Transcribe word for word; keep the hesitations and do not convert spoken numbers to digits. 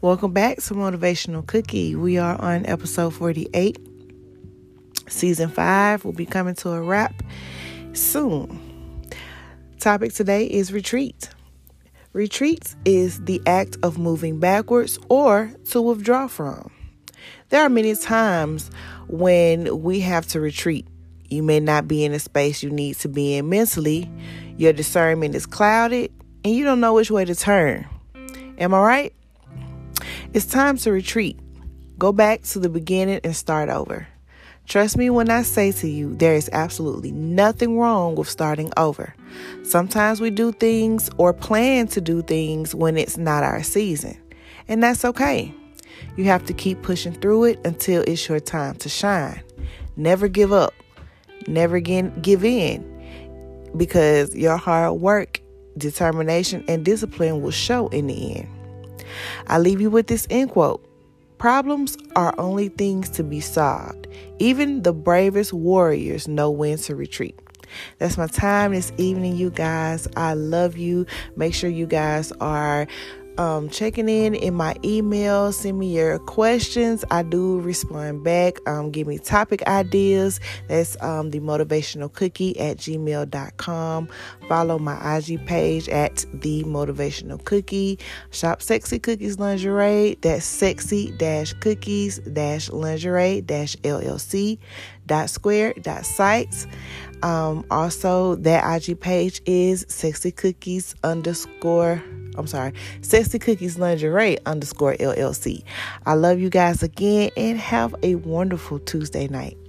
Welcome back to Motivational Cookie. We are on episode forty-eight, season five. We'll be coming to a wrap soon. Topic today is retreat. Retreat is the act of moving backwards or to withdraw from. There are many times when we have to retreat. You may not be in the space you need to be in mentally. Your discernment is clouded and you don't know which way to turn. Am I right? It's time to retreat. Go back to the beginning and start over. Trust me when I say to you, there is absolutely nothing wrong with starting over. Sometimes we do things or plan to do things when it's not our season, and that's okay. You have to keep pushing through it until it's your time to shine. Never give up. Never give in, because your hard work, determination, and discipline will show in the end. I leave you with this end quote. Problems are only things to be solved. Even the bravest warriors know when to retreat. That's my time this evening, you guys. I love you. Make sure you guys are um, checking in in my email. Send me your questions. I do respond back. Um, give me topic ideas. That's um, the Motivational Cookie at gmail dot com. Follow my I G page at the Motivational Cookie. Shop Sexy Cookies Lingerie. That's sexy dash cookies dash lingerie dash LLC dot square dot sites. Um, also, that I G page is sexy cookies underscore. I'm sorry, sexy cookies lingerie underscore L L C. I love you guys again and have a wonderful Tuesday night.